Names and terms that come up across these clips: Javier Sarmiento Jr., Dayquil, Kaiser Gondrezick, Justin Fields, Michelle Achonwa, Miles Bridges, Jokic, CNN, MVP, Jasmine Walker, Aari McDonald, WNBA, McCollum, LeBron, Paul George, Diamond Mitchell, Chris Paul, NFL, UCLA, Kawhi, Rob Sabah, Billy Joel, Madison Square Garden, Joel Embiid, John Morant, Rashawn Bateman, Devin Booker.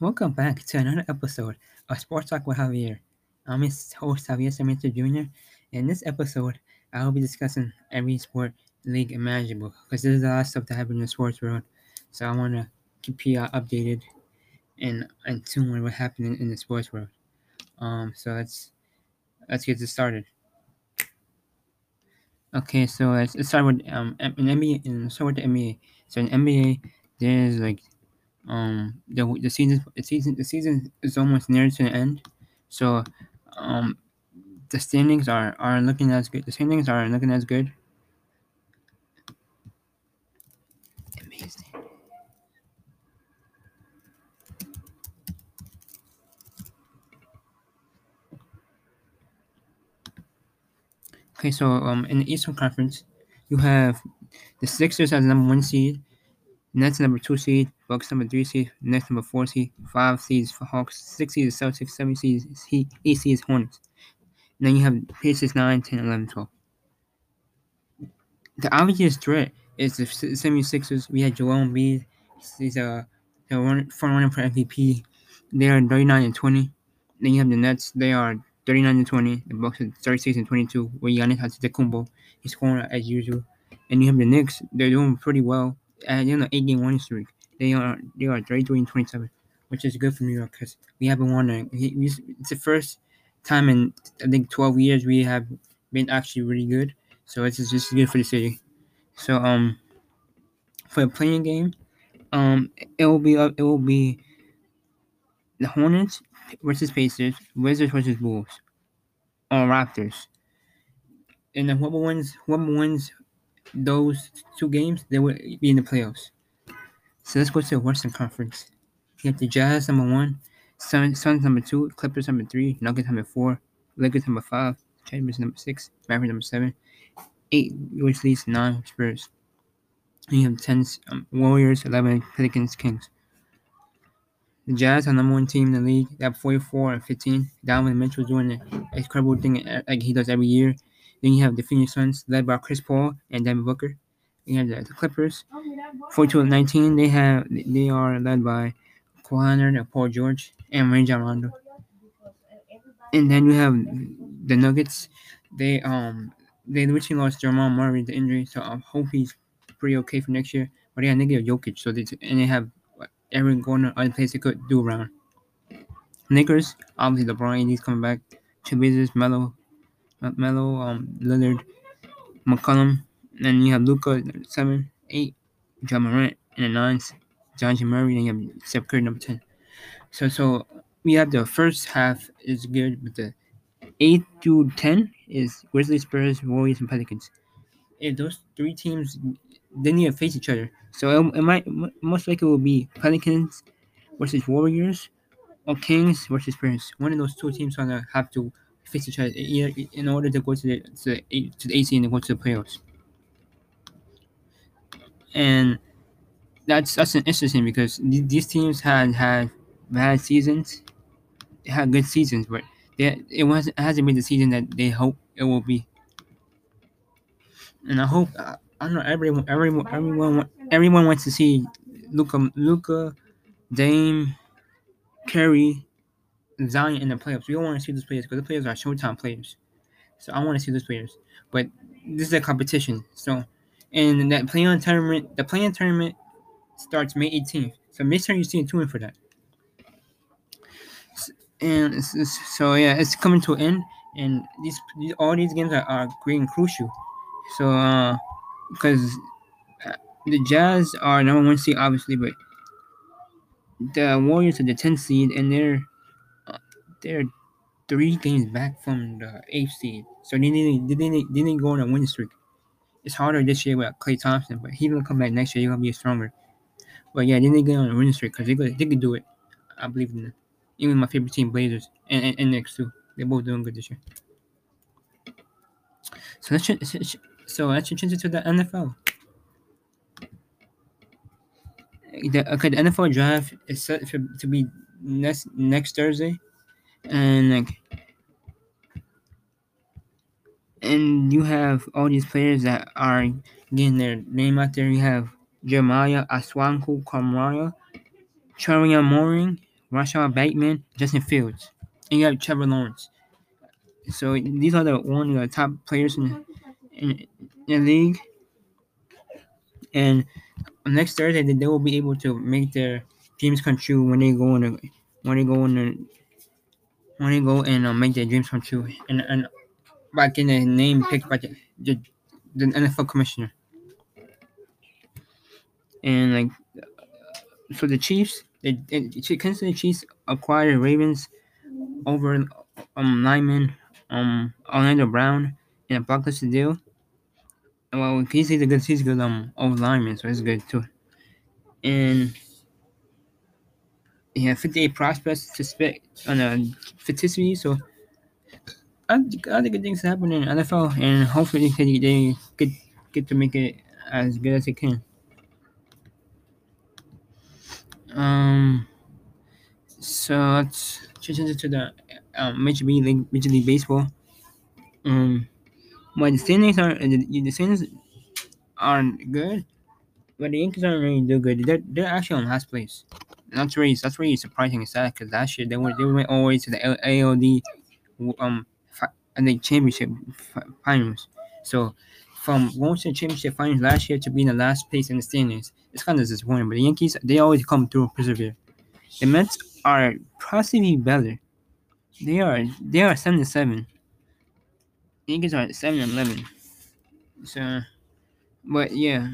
Welcome back to another episode of Sports Talk with Javier. I'm his host, Javier Sarmiento Jr. In this episode, I will be discussing every sport league imaginable, because this is a lot of stuff that happened in the sports world. So I want to keep you updated and in tune with what's happening in the sports world. So let's get this started. Okay, so let's start with an NBA. And start with the NBA. So in NBA, there's like the season is almost near to the end. So the standings are looking as good. The standings are looking as good. Amazing. Okay, so in the Eastern Conference, you have the Sixers as number 1 seed, Nets number 2 seed, Bucks number 3 seed, Nets number 4 seed, 5 seeds for Hawks, 6 seeds Celtics, 7 seeds, 8 seeds Hornets. And then you have Pacers 9, 10, 11, 12. The obvious threat is the 76ers. We had Joel Embiid. He's the front-runner for MVP. They are 39-20. Then you have the Nets. They are 39-20. The Bucks are 36-22. Where Giannis has the combo. He's scoring as usual. And you have the Knicks. They're doing pretty well. And they're on an 8-game winning streak. They are 33-27, which is good for New York because we haven't won. It's the first time in I think 12 years we have been actually really good. So it's just good for the city. So for a playing game, it will be the Hornets versus Pacers, Wizards versus Wolves, or Raptors. And then whoever wins those two games, they will be in the playoffs. So let's go to the Western Conference. You have the Jazz number 1, Suns number 2, Clippers number 3, Nuggets number 4, Lakers number 5, Cavaliers number 6, Mavericks number 7, 8 Grizzlies, 9 Spurs. And you have 10 Warriors, 11 Pelicans, Kings. The Jazz are number 1 team in the league. They have 44-15. Diamond Mitchell doing an incredible thing like he does every year. Then you have the Phoenix Suns, led by Chris Paul and Devin Booker. You have the Clippers, 42-19. They are led by Kawhi and Paul George and Rondo. And then you have the Nuggets. They recently lost Jamal Murray to injury, so I hope he's pretty okay for next year. But they have negative Jokic, and they have everyone going to other place they could do around. Lakers, obviously LeBron and he's coming back. Trevor, Melo, Lillard, McCollum, and you have Luka 7, 8, John Morant in the 9s, John Murray, and you have Steph Curry number 10. So we have the first half is good, but the 8 through 10 is Grizzlies, Spurs, Warriors, and Pelicans. And those three teams, they need to face each other. So it might most likely will be Pelicans versus Warriors or Kings versus Spurs. One of those two teams are gonna have to face each other in order to go to the AC and to go to the playoffs. And that's interesting because these teams had bad seasons, they had good seasons, but it hasn't been the season that they hope it will be. And I hope I know everyone wants to see Luka, Dame, Curry, Zion in the playoffs. We don't want to see those players because the players are Showtime players. So I want to see those players, but this is a competition. So, and that play-in tournament starts May 18th. So make sure you stay tuned for that. And it's coming to an end. And all these games are great and crucial. So, because the Jazz are number 1 seed, obviously, but the Warriors are the 10th seed, and they're 3 games back from the 8th seed. So they didn't go on a winning streak. It's harder this year with Klay Thompson, but he's gonna come back next year. He's gonna be stronger. But yeah, they didn't get on a winning streak because they could do it. I believe in them. Even my favorite team, Blazers, and Knicks too. They're both doing good this year. So let's change it to the NFL. The NFL draft is set to be next Thursday, and you have all these players that are getting their name out there. You have Jeremiah Attaochu, Aquaria, Charone Peake, Rashawn Bateman, Justin Fields, and you have Trevor Lawrence. So these are the one of the top players in the league. And next Thursday, they will be able to make their dreams come true when they go and make their dreams come true. And by getting their name picked by the NFL commissioner. And so the Chiefs, Kansas City Chiefs acquired Ravens over lineman Orlando Brown in a blockbuster deal. Well, he's a good old lineman, so it's good too. And he had 58 prospects to spec on the statistically, so other good things happen in NFL, and hopefully they get to make it as good as they can. So let's change it to the Major League Baseball. Well, the standings aren't good, but the Yankees aren't really do good. They're actually on last place. That's really surprising and sad, because last year they went all the way to the ALD and the championship finals. So from going to the championship finals last year to being the last place in the standings, it's kind of disappointing. But the Yankees, they always come through and persevere. The Mets are possibly better. They are 7-7. Yankees are at 7-11. So, but yeah,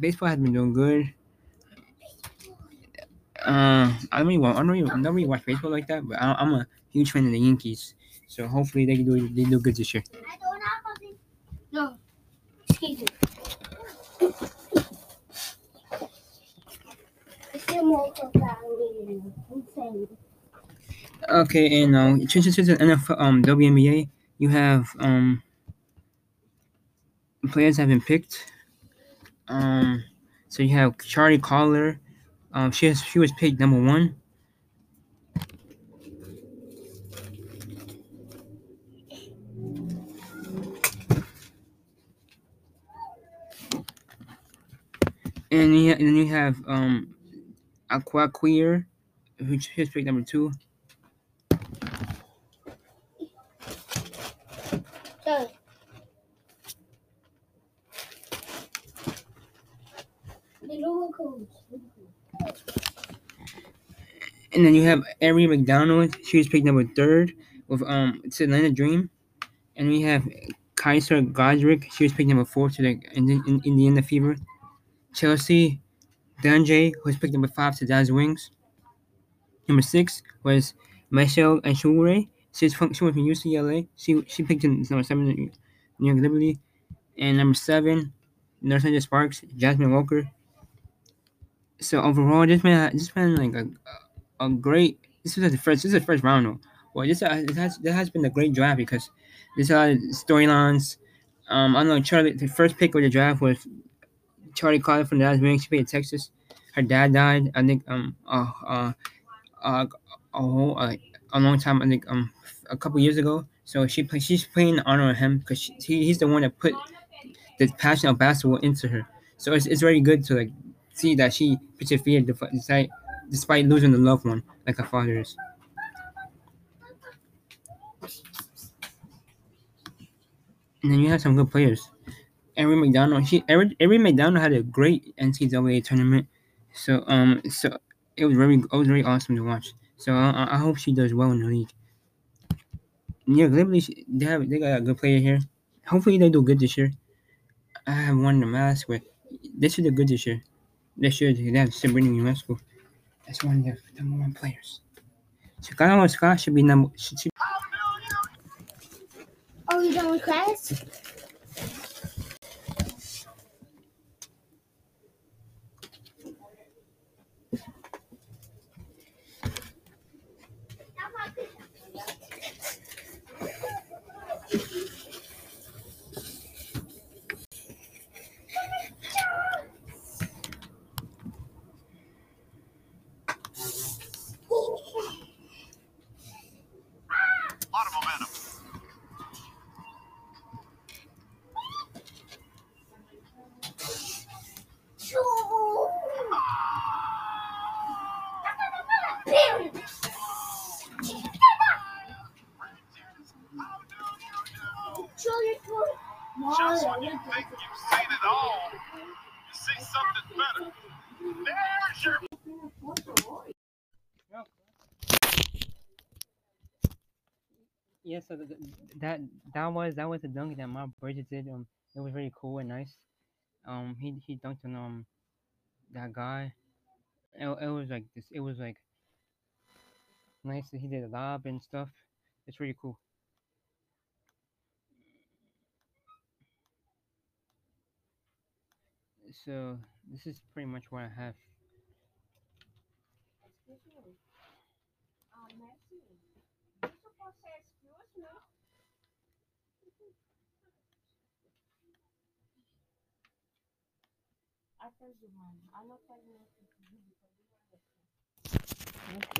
baseball has been doing good. I don't really watch baseball like that, but I'm a huge fan of the Yankees. So hopefully they do good this year. No, excuse me. Okay, and changes to the NFL, WNBA. You have players have been picked. So you have Charli Collier. She was picked number 1. And then you have Aquaria, who is pick number 2. And then you have Aari McDonald. She was picked number 3rd with it's Atlanta Dream. And we have Kaiser Gondrezick. She was picked number 4 to the Indiana Fever. Chelsea Dungey was picked number 5 to Jazz Wings. Number 6 was Michelle Achonwa. She was from UCLA. She picked number 7 New York Liberty. And number 7, Los Angeles Sparks, Jasmine Walker. So overall, this has been a great. This is the first round though. Well, this has been a great draft, because there's a lot of storylines. I know the first pick of the draft was Charli Collier from the Dallas Wings. She played in Texas. Her dad died, I think, a long time, I think, a couple years ago. So she's playing in honor of him, because he's the one that put the passion of basketball into her. So it's really good to see that she persevered despite losing the loved one, like her father is. And then you have some good players. Aari McDonald had a great NCAA tournament, so it was really awesome to watch. So I hope she does well in the league. Yeah, Liberty, they got a good player here. Hopefully they do good this year. I have won the mask, but they should do good this year. They should have Sabrina Unesco. That's one of the number 1 players. Scott should be number. Are we done with class? Yeah, so that was a dunk that Miles Bridges did. It was really cool and nice. He dunked on that guy. It was like this. It was like nice that he did a lob and stuff. It's really cool. So this is pretty much what I have.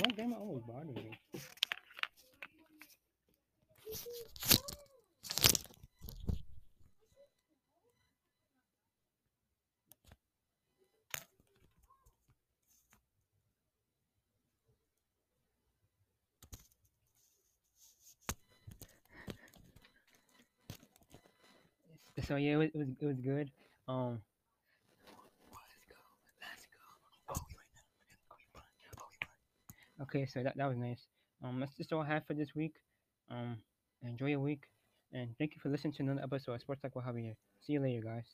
One game I always bothered me. So yeah, it was good. Okay, so that was nice. That's just all I have for this week. Enjoy your week, and thank you for listening to another episode of Sports Talk with Javier. See you later, guys.